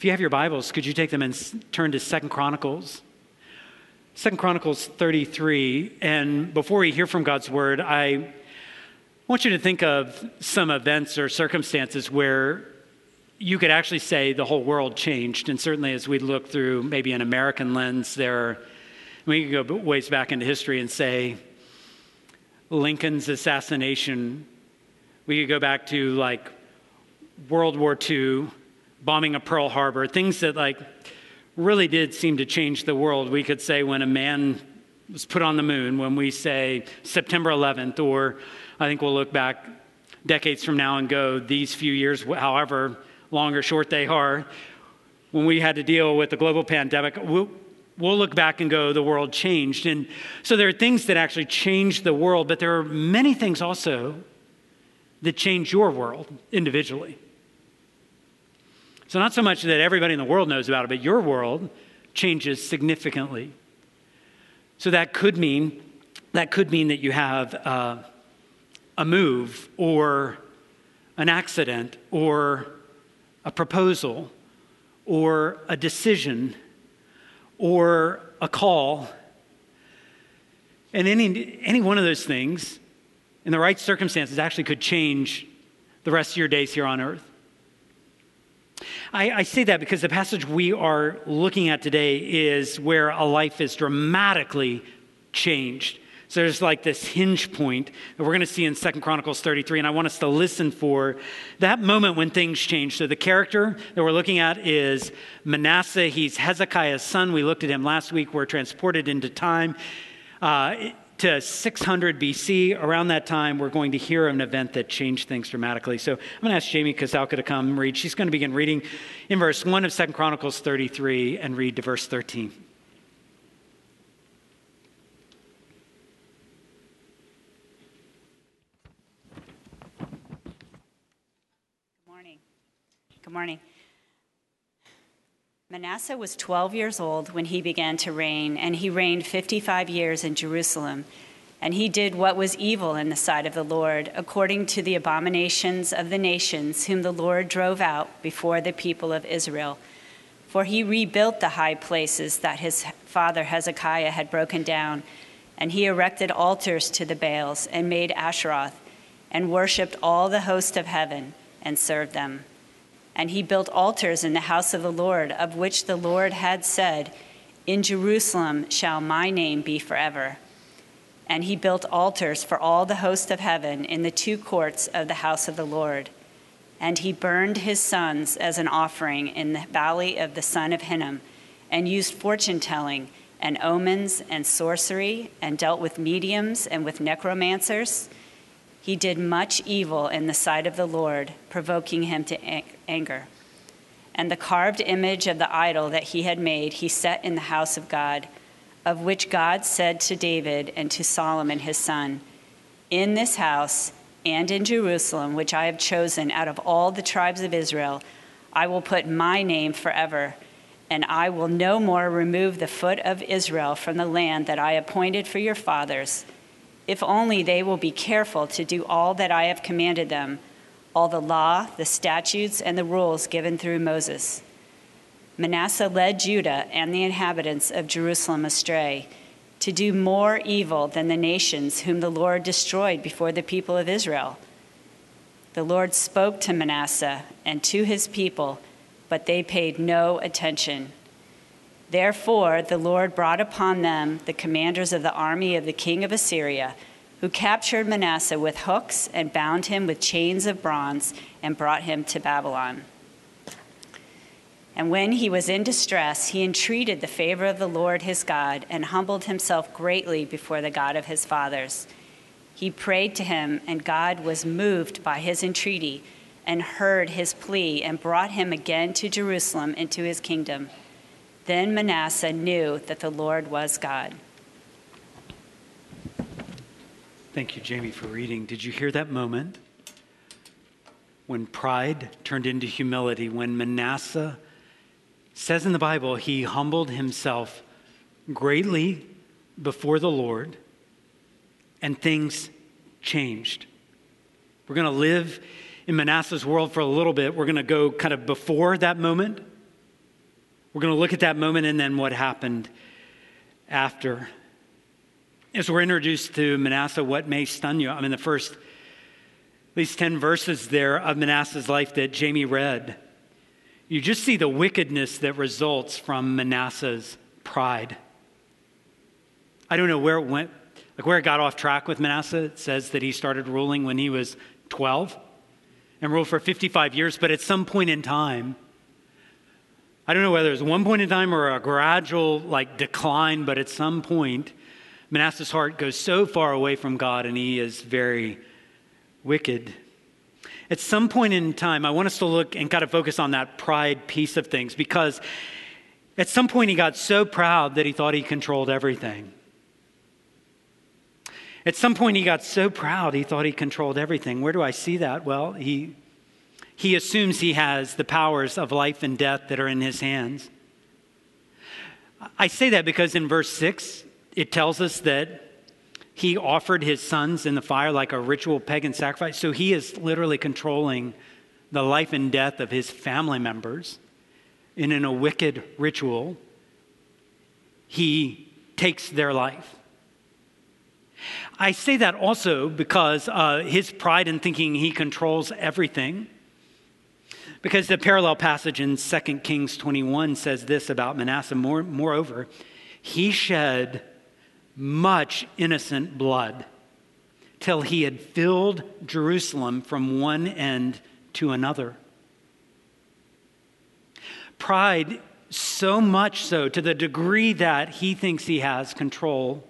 If you have your Bibles, could you take them and turn to 2 Chronicles? 2 Chronicles 33, and before we hear from God's word, I want you to think of some events or circumstances where you could actually say the whole world changed. And certainly as we look through maybe an American lens, we can go ways back into history and say Lincoln's assassination. We could go back to like World War II, bombing of Pearl Harbor, things that like really did seem to change the world. We could say when a man was put on the moon, when we say September 11th, or I think we'll look back decades from now and go, these few years, however long or short they are, when we had to deal with the global pandemic, we'll look back and go, the world changed. And so there are things that actually changed the world, but there are many things also that change your world individually. So not so much that everybody in the world knows about it, but your world changes significantly. So that could mean that you have a move or an accident or a proposal or a decision or a call. And any one of those things in the right circumstances actually could change the rest of your days here on earth. I say that because the passage we are looking at today is where a life is dramatically changed. So there's like this hinge point that we're going to see in 2 Chronicles 33, and I want us to listen for that moment when things change. So the character that we're looking at is Manasseh. He's Hezekiah's son. We looked at him last week. We're transported into time to 600 BC. Around that time, we're going to hear an event that changed things dramatically. So I'm going to ask Jamie Casalca to come read. She's going to begin reading in verse 1 of 2 Chronicles 33 and read to verse 13. Good morning. Manasseh was 12 years old when he began to reign, and he reigned 55 years in Jerusalem. And he did what was evil in the sight of the Lord, according to the abominations of the nations whom the Lord drove out before the people of Israel. For he rebuilt the high places that his father Hezekiah had broken down, and he erected altars to the Baals and made Asherah, and worshipped all the host of heaven and served them. And he built altars in the house of the Lord, of which the Lord had said, "In Jerusalem shall my name be forever." And he built altars for all the host of heaven in the two courts of the house of the Lord. And he burned his sons as an offering in the valley of the son of Hinnom, and used fortune-telling and omens and sorcery, and dealt with mediums and with necromancers. He did much evil in the sight of the Lord, provoking him to anger. And the carved image of the idol that he had made he set in the house of God, of which God said to David and to Solomon his son, "In this house and in Jerusalem, which I have chosen out of all the tribes of Israel, I will put my name forever, and I will no more remove the foot of Israel from the land that I appointed for your fathers, if only they will be careful to do all that I have commanded them, all the law, the statutes, and the rules given through Moses." Manasseh led Judah and the inhabitants of Jerusalem astray to do more evil than the nations whom the Lord destroyed before the people of Israel. The Lord spoke to Manasseh and to his people, but they paid no attention. Therefore, the Lord brought upon them the commanders of the army of the king of Assyria, who captured Manasseh with hooks and bound him with chains of bronze and brought him to Babylon. And when he was in distress, he entreated the favor of the Lord his God and humbled himself greatly before the God of his fathers. He prayed to him, and God was moved by his entreaty and heard his plea and brought him again to Jerusalem into his kingdom. Then Manasseh knew that the Lord was God. Thank you, Jamie, for reading. Did you hear that moment when pride turned into humility, when Manasseh says in the Bible, he humbled himself greatly before the Lord, and things changed. We're going to live in Manasseh's world for a little bit. We're going to go kind of before that moment We're going to look at that moment and then what happened after. As we're introduced to Manasseh, what may stun you? I mean, the first at least 10 verses there of Manasseh's life that Jamie read, you just see the wickedness that results from Manasseh's pride. I don't know where it went, like where it got off track with Manasseh. It says that he started ruling when he was 12 and ruled for 55 years, but at some point in time, I don't know whether it was one point in time or a gradual decline, but at some point, Manasseh's heart goes so far away from God and he is very wicked. At some point in time, I want us to look and kind of focus on that pride piece of things, because at some point he got so proud that he thought he controlled everything. At some point he got so proud he thought he controlled everything. Where do I see that? Well, he assumes he has the powers of life and death that are in his hands. I say that because in verse 6, it tells us that he offered his sons in the fire like a ritual pagan sacrifice. So he is literally controlling the life and death of his family members. And in a wicked ritual, he takes their life. I say that also because his pride in thinking he controls everything. Because the parallel passage in 2 Kings 21 says this about Manasseh. Moreover, he shed much innocent blood till he had filled Jerusalem from one end to another. Pride, so much so to the degree that he thinks he has control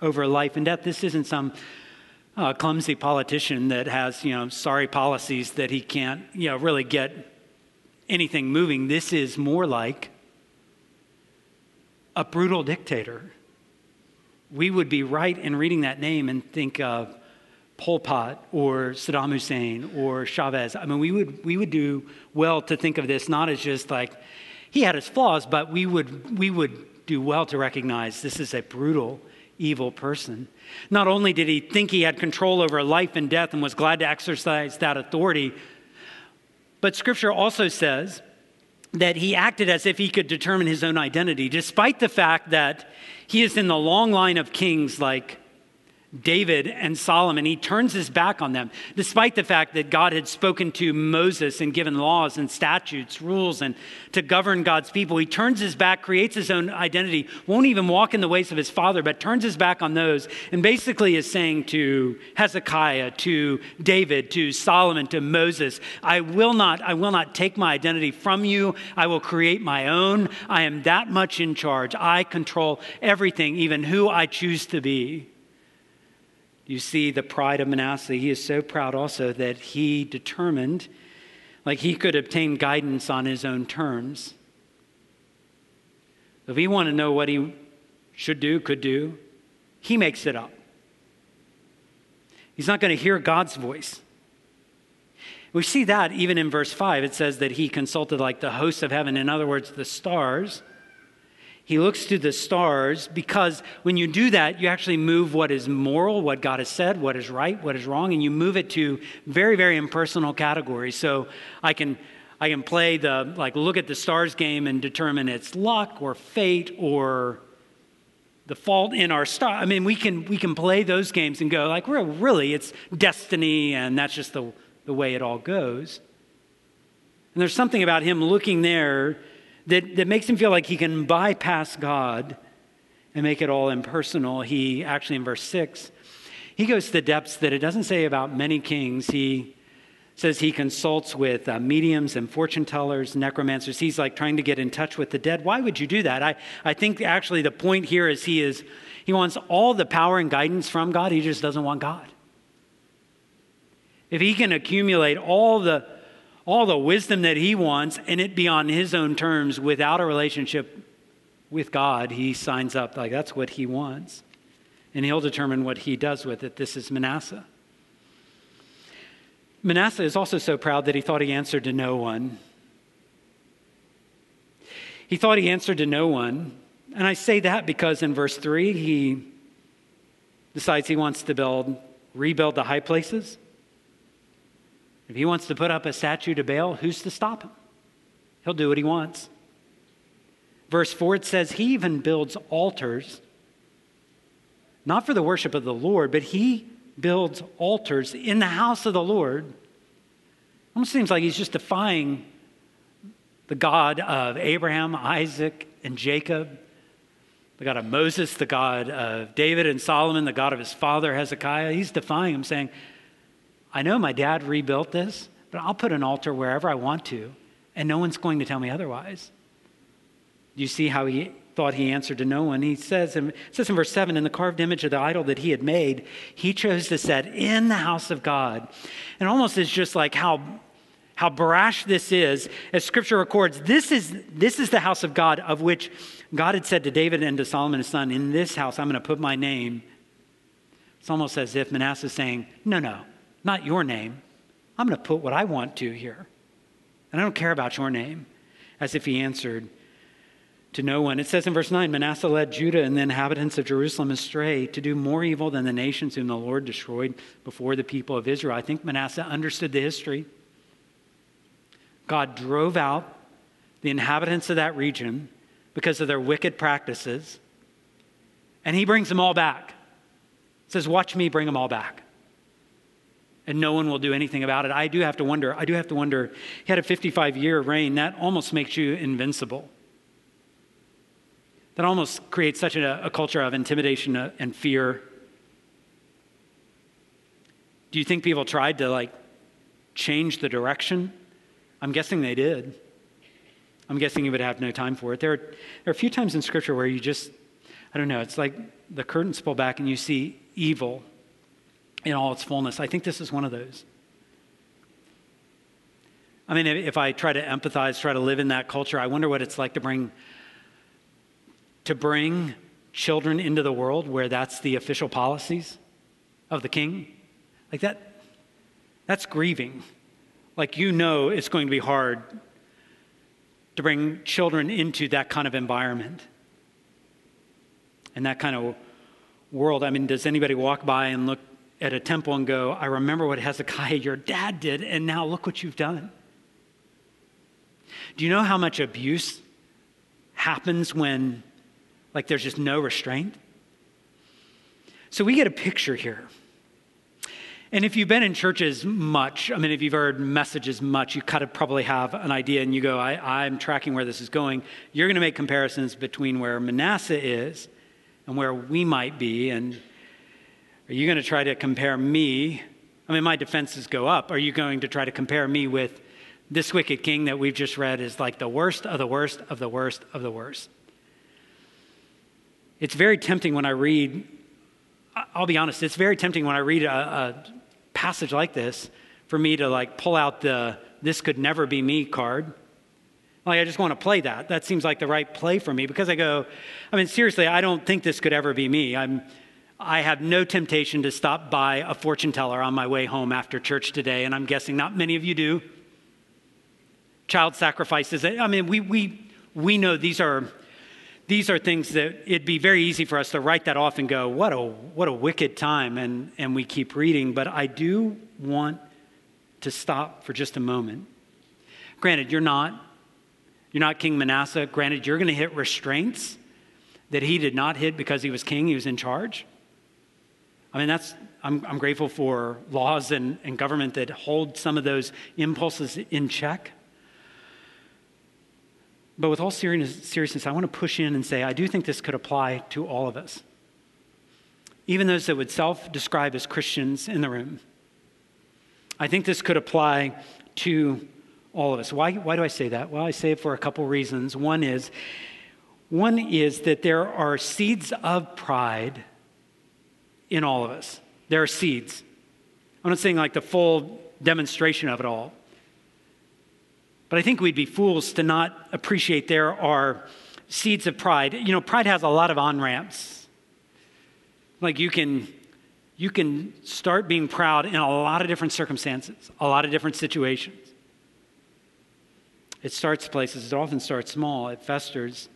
over life and death. This isn't some clumsy politician that has, sorry policies that he can't, really get anything moving. This is more like a brutal dictator. We would be right in reading that name and think of Pol Pot or Saddam Hussein or Chavez. I mean, we would do well to think of this not as just he had his flaws, but we would do well to recognize this is a brutal, evil person. Not only did he think he had control over life and death and was glad to exercise that authority, but Scripture also says that he acted as if he could determine his own identity, despite the fact that he is in the long line of kings like David and Solomon. He turns his back on them, despite the fact that God had spoken to Moses and given laws and statutes, rules, and to govern God's people. He turns his back, creates his own identity, won't even walk in the ways of his father, but turns his back on those, and basically is saying to Hezekiah, to David, to Solomon, to Moses, I will not take my identity from you. I will create my own. I am that much in charge. I control everything, even who I choose to be. You see the pride of Manasseh. He is so proud also that he determined, he could obtain guidance on his own terms. If he wanted to know what he should do, could do, he makes it up. He's not going to hear God's voice. We see that even in verse 5. It says that he consulted the hosts of heaven. In other words, the stars. He looks to the stars, because when you do that, you actually move what is moral, what God has said, what is right, what is wrong, and you move it to very, very impersonal categories. So I can play the look at the stars game and determine its luck or fate or the fault in our star. I mean, we can play those games and go we're really, it's destiny, and that's just the way it all goes. And there's something about him looking there that makes him feel he can bypass God and make it all impersonal. He actually, in verse 6, he goes to the depths that it doesn't say about many kings. He says he consults with mediums and fortune tellers, necromancers. He's trying to get in touch with the dead. Why would you do that? I think actually the point here is he wants all the power and guidance from God. He just doesn't want God. If he can accumulate all the wisdom that he wants, and it be on his own terms without a relationship with God, he signs up. That's what he wants. And he'll determine what he does with it. This is Manasseh. Manasseh is also so proud that he thought he answered to no one. He thought he answered to no one. And I say that because in verse 3, he decides he wants to rebuild the high places. If he wants to put up a statue to Baal, who's to stop him? He'll do what he wants. Verse 4, it says he even builds altars, not for the worship of the Lord, but he builds altars in the house of the Lord. Almost seems like he's just defying the God of Abraham, Isaac, and Jacob, the God of Moses, the God of David and Solomon, the God of his father Hezekiah. He's defying him, saying, I know my dad rebuilt this, but I'll put an altar wherever I want to, and no one's going to tell me otherwise. You see how he thought he answered to no one. He says, it says in verse 7, in the carved image of the idol that he had made, he chose to set in the house of God. And almost is just like how brash this is. As Scripture records, this is the house of God of which God had said to David and to Solomon his son, in this house I'm going to put my name. It's almost as if Manasseh is saying, no, not your name. I'm going to put what I want to here. And I don't care about your name. As if he answered to no one. It says in verse 9, Manasseh led Judah and the inhabitants of Jerusalem astray to do more evil than the nations whom the Lord destroyed before the people of Israel. I think Manasseh understood the history. God drove out the inhabitants of that region because of their wicked practices, and he brings them all back. It says, watch me bring them all back. And no one will do anything about it. I do have to wonder, he had a 55-year reign. That almost makes you invincible. That almost creates such a culture of intimidation and fear. Do you think people tried to change the direction? I'm guessing they did. I'm guessing you would have no time for it. There are a few times in Scripture where you just, I don't know, it's like the curtains pull back and you see evil in all its fullness. I think this is one of those. I mean, if I try to empathize, try to live in that culture, I wonder what it's like to bring children into the world where that's the official policies of the king. That's grieving. It's going to be hard to bring children into that kind of environment and that kind of world. I mean, does anybody walk by and look at a temple and go, I remember what Hezekiah, your dad, did, and now look what you've done? Do you know how much abuse happens when there's just no restraint? So we get a picture here. And if you've been in churches much, I mean, if you've heard messages much, you kind of probably have an idea and you go, I'm tracking where this is going. You're going to make comparisons between where Manasseh is and where we might be. And are you going to try to compare me? I mean, my defenses go up. Are you going to try to compare me with this wicked king that we've just read is like the worst of the worst of the worst of the worst? It's very tempting when I read, I'll be honest, it's very tempting when I read a passage like this for me to pull out the this could never be me card. I just want to play that. That seems like the right play for me because I go, I mean, seriously, I don't think this could ever be me. I have no temptation to stop by a fortune teller on my way home after church today, and I'm guessing not many of you do. Child sacrifices. I mean, we know these are things that it'd be very easy for us to write that off and go, what a wicked time, and we keep reading. But I do want to stop for just a moment. Granted, you're not King Manasseh. Granted, you're going to hit restraints that he did not hit because he was king, he was in charge. I mean, I'm grateful for laws and government that hold some of those impulses in check. But with all seriousness, I want to push in and say, I do think this could apply to all of us. Even those that would self-describe as Christians in the room. I think this could apply to all of us. Why do I say that? Well, I say it for a couple reasons. One is that there are seeds of pride in all of us. There are seeds. I'm not saying the full demonstration of it all. But I think we'd be fools to not appreciate there are seeds of pride. You know, pride has a lot of on-ramps. You can start being proud in a lot of different circumstances, a lot of different situations. It starts places. It often starts small. It festers.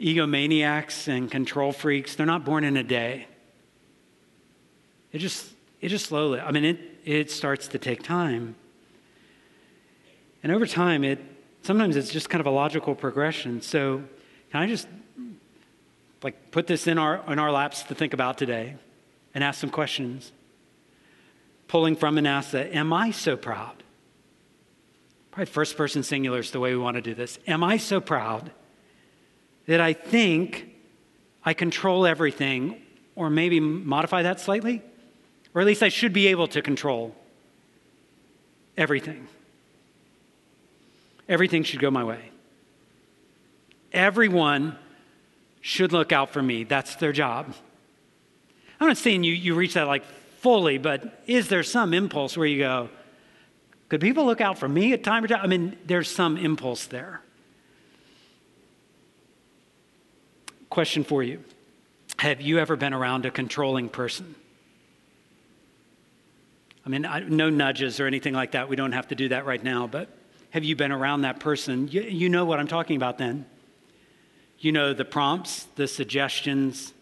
Egomaniacs and control freaks, they're not born in a day. It just slowly, I mean, it starts to take time. And over time, it sometimes it's just kind of a logical progression. So can I just like put this in our laps to think about today and ask some questions? Pulling from Manasseh, am I so proud? Probably first person singular is the way we want to do this. Am I so proud that I think I control everything, or maybe modify that slightly? Or at least I should be able to control everything. Everything should go my way. Everyone should look out for me. That's their job. I'm not saying you reach that like fully, but is there some impulse where you go, could people look out for me at time or time? I mean, there's some impulse there. Question for you. Have you ever been around a controlling person? I mean, no nudges or anything like that. We don't have to do that right now, but have you been around that person? You know what I'm talking about then. You know the prompts, the suggestions,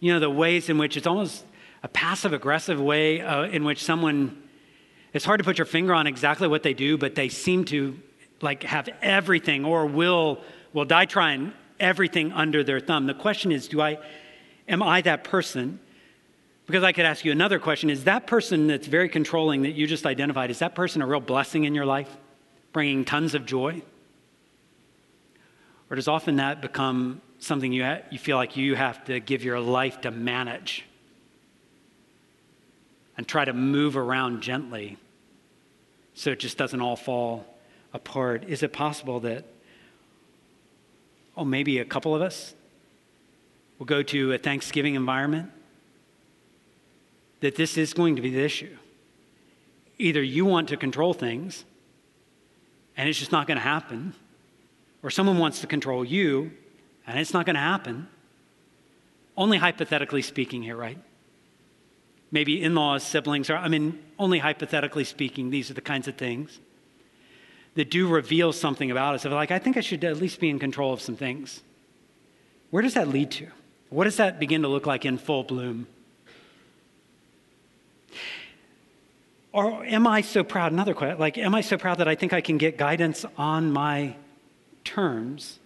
you know the ways in which it's almost a passive-aggressive way in which someone, it's hard to put your finger on exactly what they do, but they seem to like have everything or will die trying everything under their thumb. The question is, am I that person? Because I could ask you another question. Is that person that's very controlling that you just identified, is that person a real blessing in your life, bringing tons of joy? Or does often that become something you feel like you have to give your life to manage and try to move around gently so it just doesn't all fall apart? Is it possible that maybe a couple of us will go to a Thanksgiving environment, that this is going to be the issue? Either you want to control things and it's just not going to happen, or someone wants to control you and it's not going to happen. Only hypothetically speaking here, right? Maybe in-laws, siblings, only hypothetically speaking, these are the kinds of things that do reveal something about us. Of like, I think I should at least be in control of some things. Where does that lead to? What does that begin to look like in full bloom? Or am I so proud? Another question, like, am I so proud that I think I can get guidance on my terms?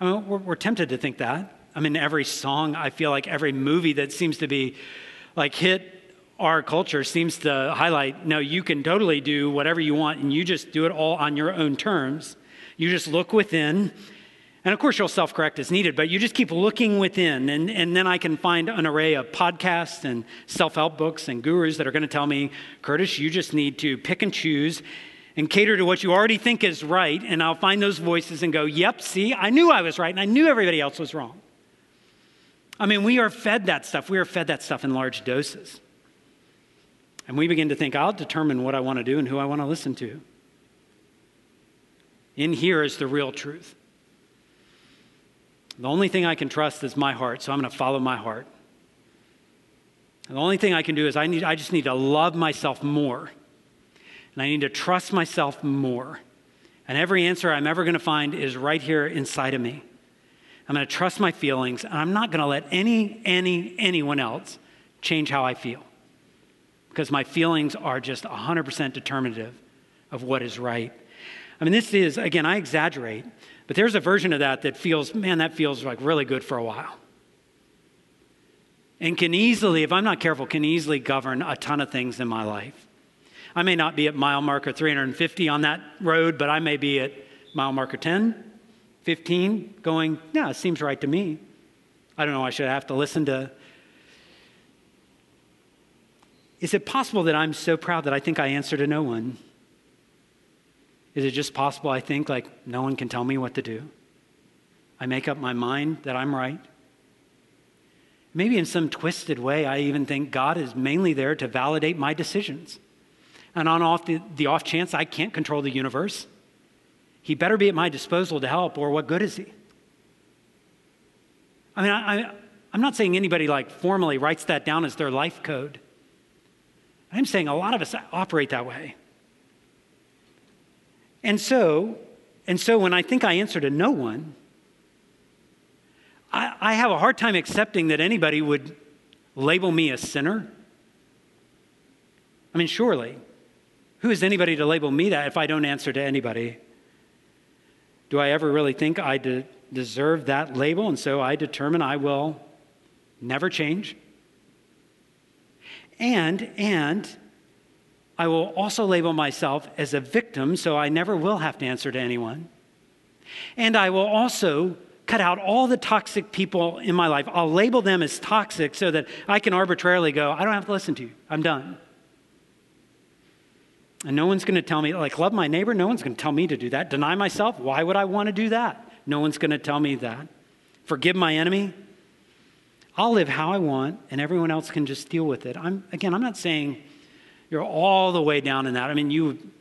I mean, we're tempted to think that. I mean, every song, I feel like every movie that seems to be like hit our culture seems to highlight, no, you can totally do whatever you want and you just do it all on your own terms. You just look within. And of course, you'll self-correct as needed, but you just keep looking within. And then I can find an array of podcasts and self-help books and gurus that are going to tell me, Curtis, you just need to pick and choose and cater to what you already think is right. And I'll find those voices and go, yep, see, I knew I was right and I knew everybody else was wrong. I mean, we are fed that stuff. We are fed that stuff in large doses. And we begin to think, I'll determine what I want to do and who I want to listen to. In here is the real truth. The only thing I can trust is my heart, so I'm going to follow my heart. And the only thing I can do is I just need to love myself more. And I need to trust myself more. And every answer I'm ever going to find is right here inside of me. I'm going to trust my feelings, and I'm not going to let anyone else change how I feel. Because my feelings are just 100% determinative of what is right. I mean, this is, again, I exaggerate, but there's a version of that feels, man, that feels like really good for a while. And can easily, if I'm not careful, can easily govern a ton of things in my life. I may not be at mile marker 350 on that road, but I may be at mile marker 10, 15, going, yeah, it seems right to me. I don't know, I should have to listen to. Is it possible that I'm so proud that I think I answer to no one? Is it just possible I think like no one can tell me what to do? I make up my mind that I'm right. Maybe in some twisted way, I even think God is mainly there to validate my decisions. And on off the off chance I can't control the universe, he better be at my disposal to help, or what good is he? I mean, I'm not saying anybody like formally writes that down as their life code. I'm saying a lot of us operate that way. And so when I think I answer to no one, I have a hard time accepting that anybody would label me a sinner. I mean, surely. Who is anybody to label me that if I don't answer to anybody? Do I ever really think I deserve that label? And so I determine I will never change. And I will also label myself as a victim, so I never will have to answer to anyone. And I will also cut out all the toxic people in my life. I'll label them as toxic so that I can arbitrarily go, I don't have to listen to you. I'm done. And no one's going to tell me, like, love my neighbor. No one's going to tell me to do that. Deny myself. Why would I want to do that? No one's going to tell me that. Forgive my enemy. I'll live how I want, and everyone else can just deal with it. Again, I'm not saying you're all the way down in that. I mean,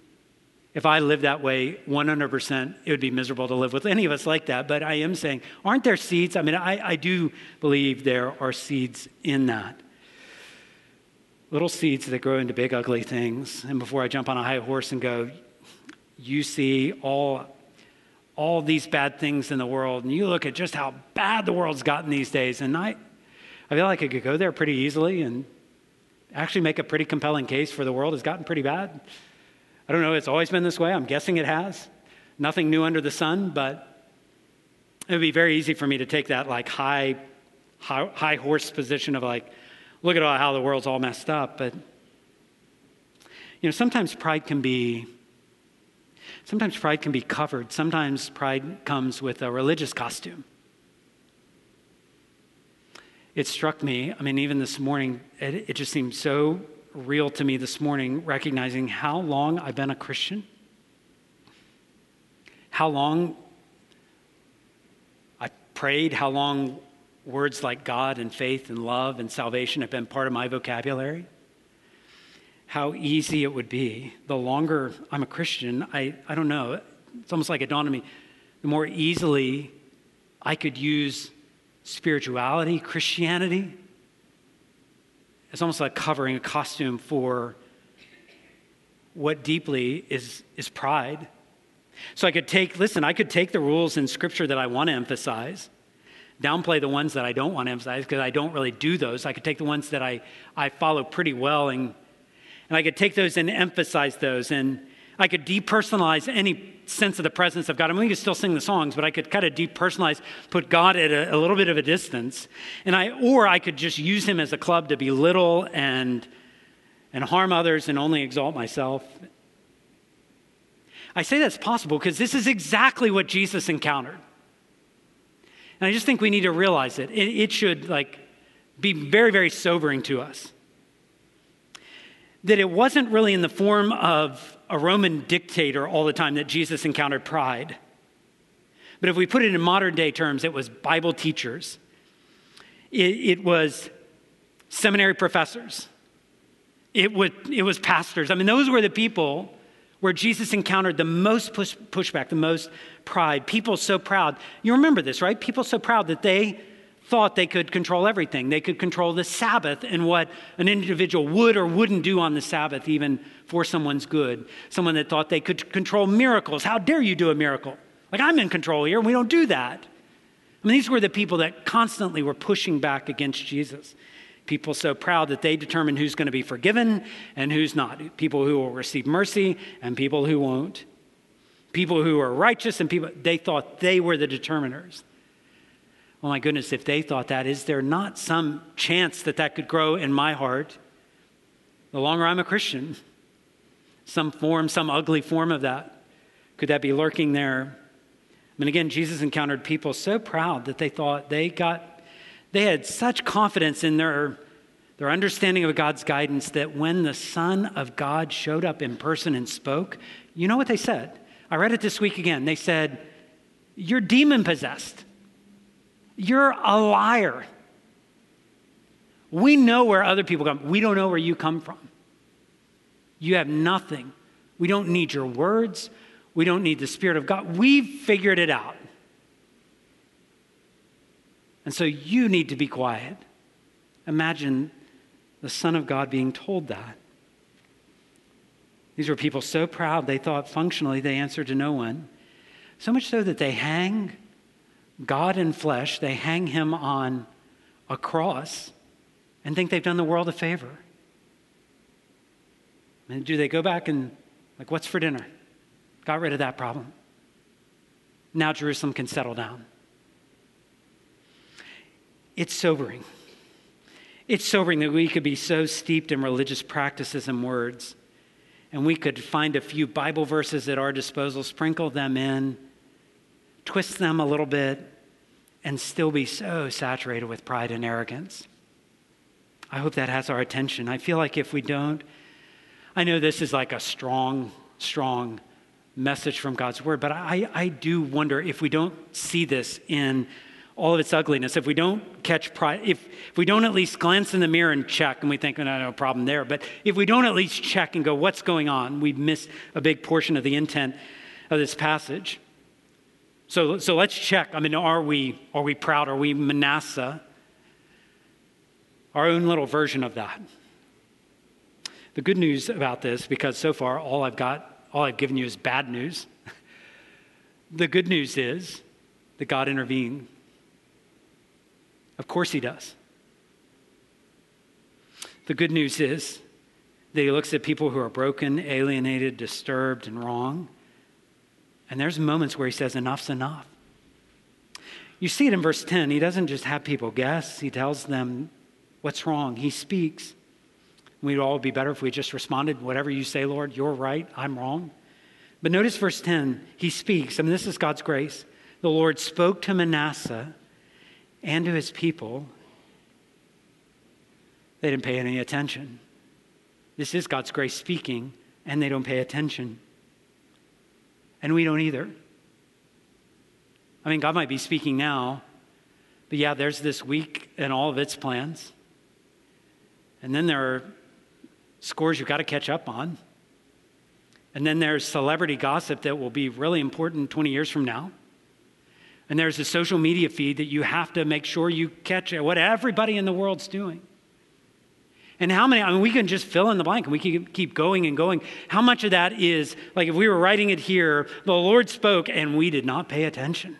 if I lived that way 100%, it would be miserable to live with any of us like that. But I am saying, aren't there seeds? I mean, I do believe there are seeds in that. Little seeds that grow into big, ugly things. And before I jump on a high horse and go, you see all these bad things in the world, and you look at just how bad the world's gotten these days, and I feel like I could go there pretty easily and actually make a pretty compelling case for the world has gotten pretty bad. I don't know, it's always been this way. I'm guessing it has. Nothing new under the sun, but it would be very easy for me to take that like high horse position of like, look at how the world's all messed up. But you know, sometimes pride can be covered. Sometimes pride comes with a religious costume. It struck me, I mean, even this morning, it just seemed so real to me this morning, recognizing how long I've been a Christian, how long I prayed, how long words like God and faith and love and salvation have been part of my vocabulary. How easy it would be. The longer I'm a Christian, I don't know, it's almost like it dawned on me, the more easily I could use spirituality, Christianity. It's almost like covering a costume for what deeply is pride. So I could take the rules in Scripture that I want to emphasize, downplay the ones that I don't want to emphasize because I don't really do those. I could take the ones that I follow pretty well and I could take those and emphasize those, and I could depersonalize any sense of the presence of God. I mean, we could still sing the songs, but I could kind of depersonalize, put God at a little bit of a distance, or I could just use him as a club to belittle and harm others and only exalt myself. I say that's possible because this is exactly what Jesus encountered. And I just think we need to realize it. It should like be very, very sobering to us. That it wasn't really in the form of a Roman dictator all the time that Jesus encountered pride. But if we put it in modern day terms, it was Bible teachers. It was seminary professors. It was pastors. I mean, those were the people where Jesus encountered the most pushback, the most pride. People so proud. You remember this, right? People so proud that they thought they could control everything. They could control the Sabbath and what an individual would or wouldn't do on the Sabbath, even for someone's good. Someone that thought they could control miracles. How dare you do a miracle? Like, I'm in control here, and we don't do that. I mean, these were the people that constantly were pushing back against Jesus. People so proud that they determine who's going to be forgiven and who's not. People who will receive mercy and people who won't. People who are righteous and people, they thought they were the determiners. Oh my goodness, if they thought that, is there not some chance that that could grow in my heart the longer I'm a Christian? Some ugly form of that. Could that be lurking there? I mean, again, Jesus encountered people so proud that they thought they had such confidence in their understanding of God's guidance that when the Son of God showed up in person and spoke, you know what they said? I read it this week again. They said, "You're demon-possessed. You're a liar. We know where other people come. We don't know where you come from. You have nothing. We don't need your words. We don't need the Spirit of God. We've figured it out. And so you need to be quiet." Imagine the Son of God being told that. These were people so proud they thought functionally they answered to no one. So much so that they hang God in flesh, they hang him on a cross and think they've done the world a favor. And do they go back and Like, what's for dinner? Got rid of that problem. Now Jerusalem can settle down. It's sobering. It's sobering that we could be so steeped in religious practices and words, and we could find a few Bible verses at our disposal, sprinkle them in, twist them a little bit, and still be so saturated with pride and arrogance. I hope that has our attention. I feel like if we don't, I know this is like a strong, strong message from God's word, but I do wonder if we don't see this in all of its ugliness, if we don't catch pride, if we don't at least glance in the mirror and check, and we think, well, no problem there, but if we don't at least check and go, what's going on? We miss a big portion of the intent of this passage. So let's check. I mean, are we proud? Are we Manasseh? Our own little version of that. The good news about this, because so far all I've given you is bad news. The good news is that God intervened. Of course he does. The good news is that he looks at people who are broken, alienated, disturbed, and wrong. And there's moments where he says, enough's enough. You see it in verse 10. He doesn't just have people guess. He tells them what's wrong. He speaks. We'd all be better if we just responded, whatever you say, Lord, you're right, I'm wrong. But notice verse 10, he speaks. I mean, this is God's grace. The Lord spoke to Manasseh and to his people. They didn't pay any attention. This is God's grace speaking, and they don't pay attention. And we don't either. I mean, God might be speaking now, but yeah, there's this week and all of its plans. And then there are scores you've got to catch up on. And then there's celebrity gossip that will be really important 20 years from now. And there's a social media feed that you have to make sure you catch what everybody in the world's doing. And how many, I mean, we can just fill in the blank and we can keep going and going. How much of that is, like if we were writing it here, the Lord spoke and we did not pay attention.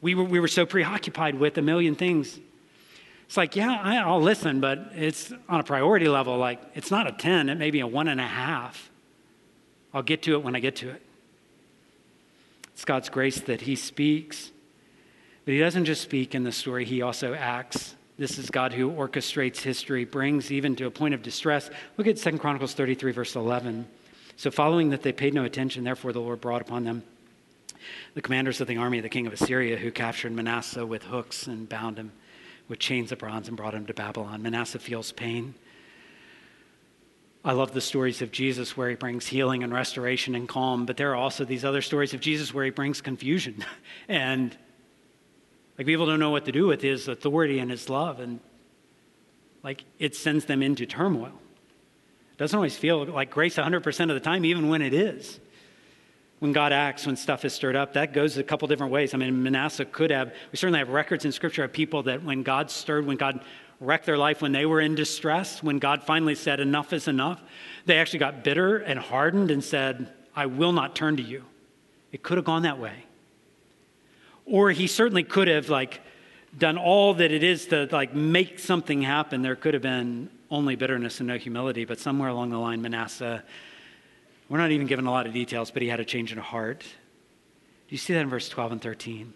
We were so preoccupied with a million things. It's like, yeah, I'll listen, but it's on a priority level. Like, it's not a 10, it may be a 1.5. I'll get to it when I get to it. It's God's grace that he speaks. But he doesn't just speak in the story, he also acts. This is God who orchestrates history, brings even to a point of distress. Look at 2 Chronicles 33, verse 11. So following that they paid no attention, therefore the Lord brought upon them the commanders of the army of the king of Assyria, who captured Manasseh with hooks and bound him with chains of bronze and brought him to Babylon. Manasseh feels pain. I love the stories of Jesus where he brings healing and restoration and calm, but there are also these other stories of Jesus where he brings confusion. And like people don't know what to do with his authority and his love, and like it sends them into turmoil. It doesn't always feel like grace 100% of the time, even when it is. When God acts, when stuff is stirred up, that goes a couple different ways. I mean, Manasseh could have, we certainly have records in Scripture of people that when God stirred, when God wrecked their life, when they were in distress, when God finally said, enough is enough, they actually got bitter and hardened and said, I will not turn to you. It could have gone that way. Or he certainly could have, like, done all that it is to, like, make something happen. There could have been only bitterness and no humility, but somewhere along the line, Manasseh, we're not even given a lot of details, but he had a change in heart. Do you see that in verse 12 and 13?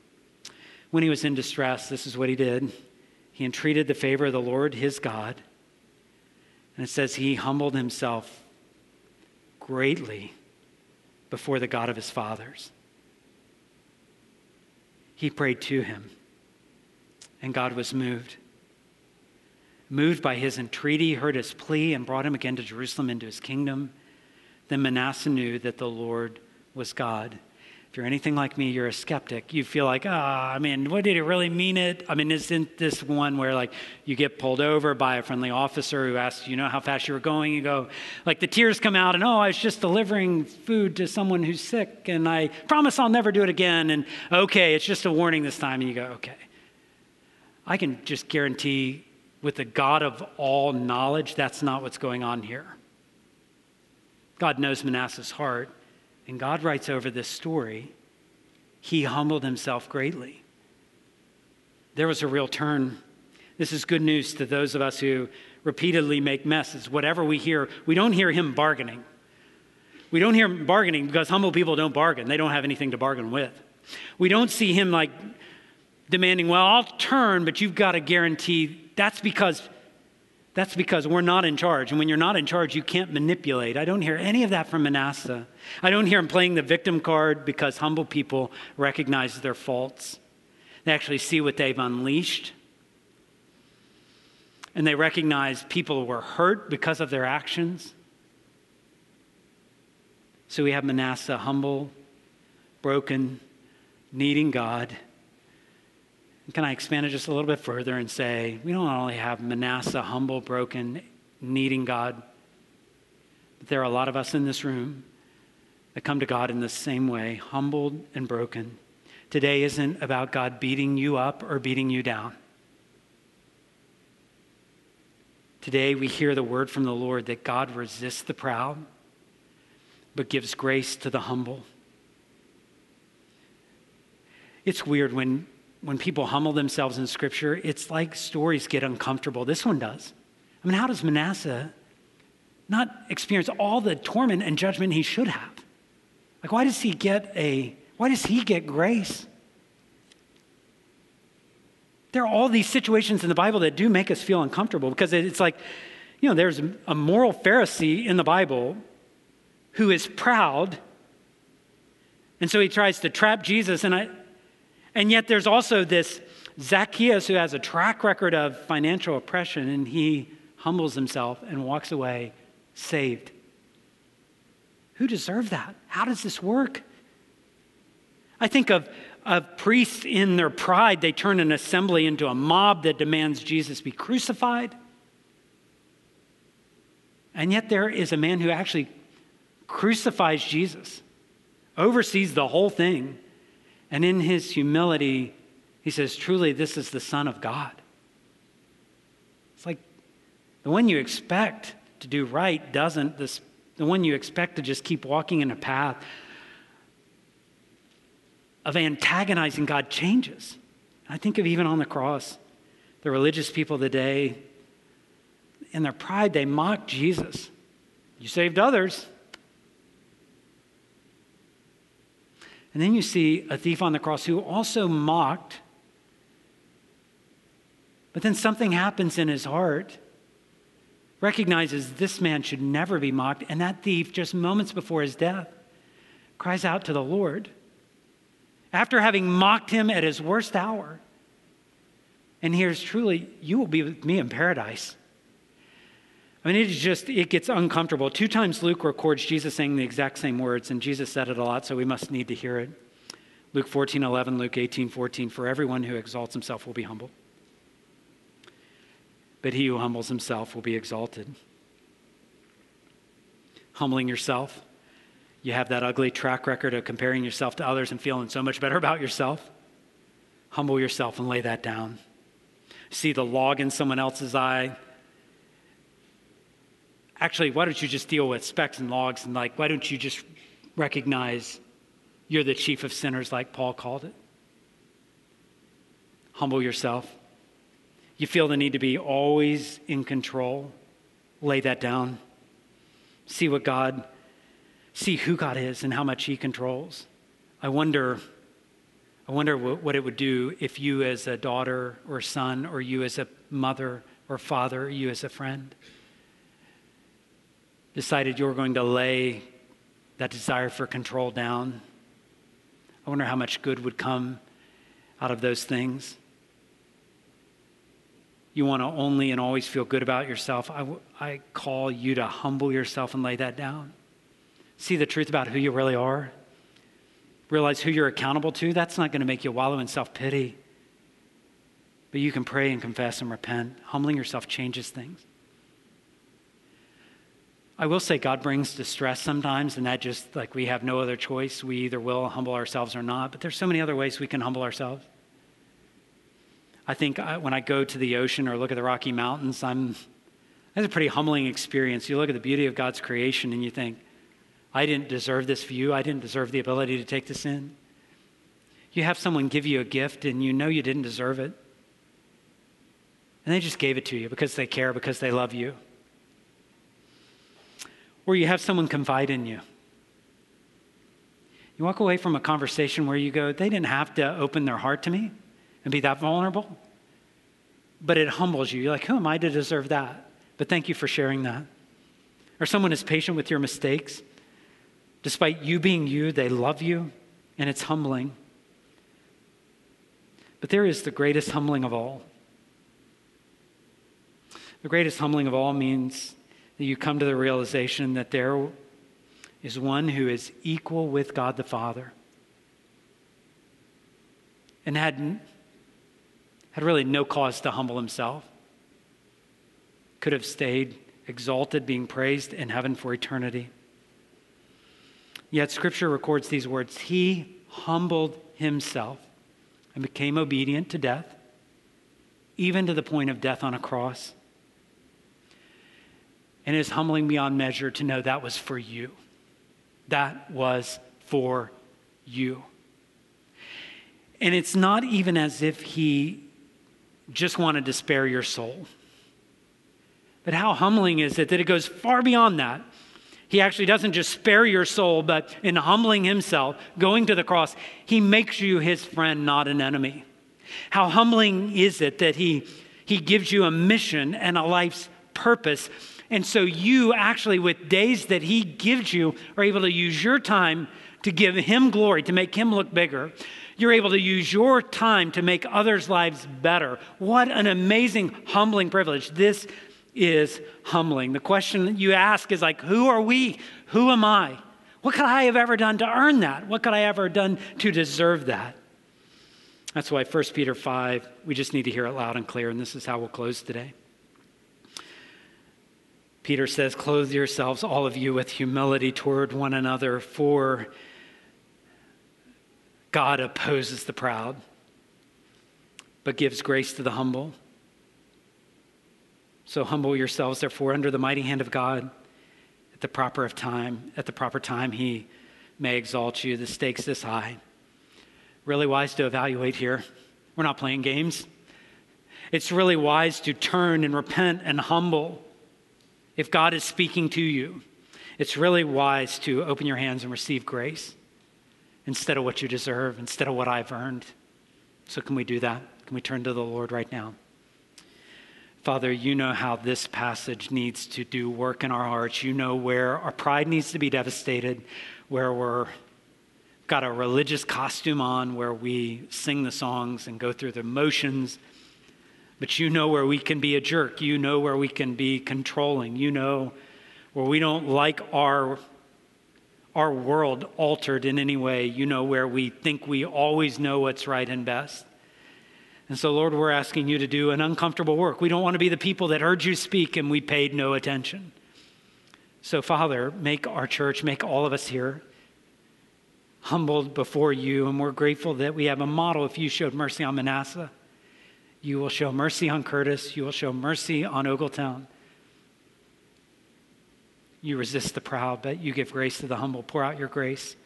When he was in distress, this is what he did. He entreated the favor of the Lord, his God. And it says he humbled himself greatly before the God of his fathers. He prayed to him, and God was moved. Moved by his entreaty, heard his plea, and brought him again to Jerusalem into his kingdom. Then Manasseh knew that the Lord was God. If you're anything like me, you're a skeptic. You feel like, I mean, what did he really mean it? I mean, isn't this one where like you get pulled over by a friendly officer who asks, you know how fast you were going? You go, like the tears come out and I was just delivering food to someone who's sick and I promise I'll never do it again. And okay, it's just a warning this time. And you go, okay. I can just guarantee with the God of all knowledge, that's not what's going on here. God knows Manasseh's heart, and God writes over this story, he humbled himself greatly. There was a real turn. This is good news to those of us who repeatedly make messes. Whatever we hear, we don't hear him bargaining. We don't hear him bargaining because humble people don't bargain. They don't have anything to bargain with. We don't see him like demanding, well, I'll turn, but you've got to guarantee. That's because we're not in charge. And when you're not in charge, you can't manipulate. I don't hear any of that from Manasseh. I don't hear him playing the victim card because humble people recognize their faults. They actually see what they've unleashed. And they recognize people were hurt because of their actions. So we have Manasseh, humble, broken, needing God. And can I expand it just a little bit further and say, we don't only have Manasseh, humble, broken, needing God, but there are a lot of us in this room that come to God in the same way, humbled and broken. Today isn't about God beating you up or beating you down. Today we hear the word from the Lord that God resists the proud, but gives grace to the humble. It's weird when people humble themselves in Scripture, it's like stories get uncomfortable. This one does. I mean, how does Manasseh not experience all the torment and judgment he should have? Like, why does he get grace? There are all these situations in the Bible that do make us feel uncomfortable because it's like, you know, there's a moral Pharisee in the Bible who is proud, and so he tries to trap Jesus, and yet there's also this Zacchaeus who has a track record of financial oppression, and he humbles himself and walks away saved. Who deserved that? How does this work? I think of priests in their pride. They turn an assembly into a mob that demands Jesus be crucified. And yet there is a man who actually crucifies Jesus, oversees the whole thing. And in his humility, he says, truly, this is the Son of God. It's like the one you expect to do right doesn't. The one you expect to just keep walking in a path of antagonizing God changes. I think of even on the cross, the religious people today, in their pride, they mock Jesus. You saved others. And then you see a thief on the cross who also mocked, but then something happens in his heart, recognizes this man should never be mocked, and that thief, just moments before his death, cries out to the Lord after having mocked him at his worst hour. And here's truly, you will be with me in paradise. I mean, it gets uncomfortable. 2 times Luke records Jesus saying the exact same words, and Jesus said it a lot, so we must need to hear it. Luke 14:11, Luke 18:14, for everyone who exalts himself will be humbled, but he who humbles himself will be exalted. Humbling yourself, you have that ugly track record of comparing yourself to others and feeling so much better about yourself. Humble yourself and lay that down. See the log in someone else's eye. Actually, why don't you just deal with specks and logs, and like, why don't you just recognize you're the chief of sinners like Paul called it? Humble yourself. You feel the need to be always in control. Lay that down. See who God is and how much he controls. I wonder what it would do if you as a daughter or son, or you as a mother or father, or you as a friend, decided you were going to lay that desire for control down. I wonder how much good would come out of those things. You want to only and always feel good about yourself. I call you to humble yourself and lay that down. See the truth about who you really are. Realize who you're accountable to. That's not going to make you wallow in self-pity. But you can pray and confess and repent. Humbling yourself changes things. I will say God brings distress sometimes, and that just, like, we have no other choice. We either will humble ourselves or not, but there's so many other ways we can humble ourselves. I think when I go to the ocean or look at the Rocky Mountains, that's a pretty humbling experience. You look at the beauty of God's creation and you think, I didn't deserve this view. I didn't deserve the ability to take this in. You have someone give you a gift and you know you didn't deserve it. And they just gave it to you because they care, because they love you. Or you have someone confide in you. You walk away from a conversation where you go, they didn't have to open their heart to me and be that vulnerable. But it humbles you. You're like, who am I to deserve that? But thank you for sharing that. Or someone is patient with your mistakes. Despite you being you, they love you, and it's humbling. But there is the greatest humbling of all. The greatest humbling of all means that you come to the realization that there is one who is equal with God the Father and had really no cause to humble himself. Could have stayed exalted, being praised in heaven for eternity. Yet Scripture records these words, he humbled himself and became obedient to death, even to the point of death on a cross. And it is humbling beyond measure to know that was for you. That was for you. And it's not even as if he just wanted to spare your soul. But how humbling is it that it goes far beyond that? He actually doesn't just spare your soul, but in humbling himself, going to the cross, he makes you his friend, not an enemy. How humbling is it that he gives you a mission and a life's purpose? And so you actually, with days that he gives you, are able to use your time to give him glory, to make him look bigger. You're able to use your time to make others' lives better. What an amazing, humbling privilege. This is humbling. The question that you ask is like, who are we? Who am I? What could I have ever done to earn that? What could I ever have done to deserve that? That's why 1 Peter 5, we just need to hear it loud and clear, and this is how we'll close today. Peter says, clothe yourselves, all of you, with humility toward one another, for God opposes the proud, but gives grace to the humble. So humble yourselves, therefore, under the mighty hand of God. At the proper time, he may exalt you. The stakes this high. Really wise to evaluate here. We're not playing games. It's really wise to turn and repent and humble. If God is speaking to you, it's really wise to open your hands and receive grace instead of what you deserve, instead of what I've earned. So can we do that? Can we turn to the Lord right now? Father, you know how this passage needs to do work in our hearts. You know where our pride needs to be devastated, where we've got a religious costume on, where we sing the songs and go through the motions. But you know where we can be a jerk. You know where we can be controlling. You know where we don't like our world altered in any way. You know where we think we always know what's right and best. And so, Lord, we're asking you to do an uncomfortable work. We don't want to be the people that heard you speak and we paid no attention. So, Father, make our church, make all of us here humbled before you. And we're grateful that we have a model. If you showed mercy on Manasseh, you will show mercy on Curtis. You will show mercy on Ogletown. You resist the proud, but you give grace to the humble. Pour out your grace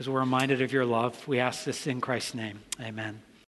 as we're reminded of your love. We ask this in Christ's name. Amen.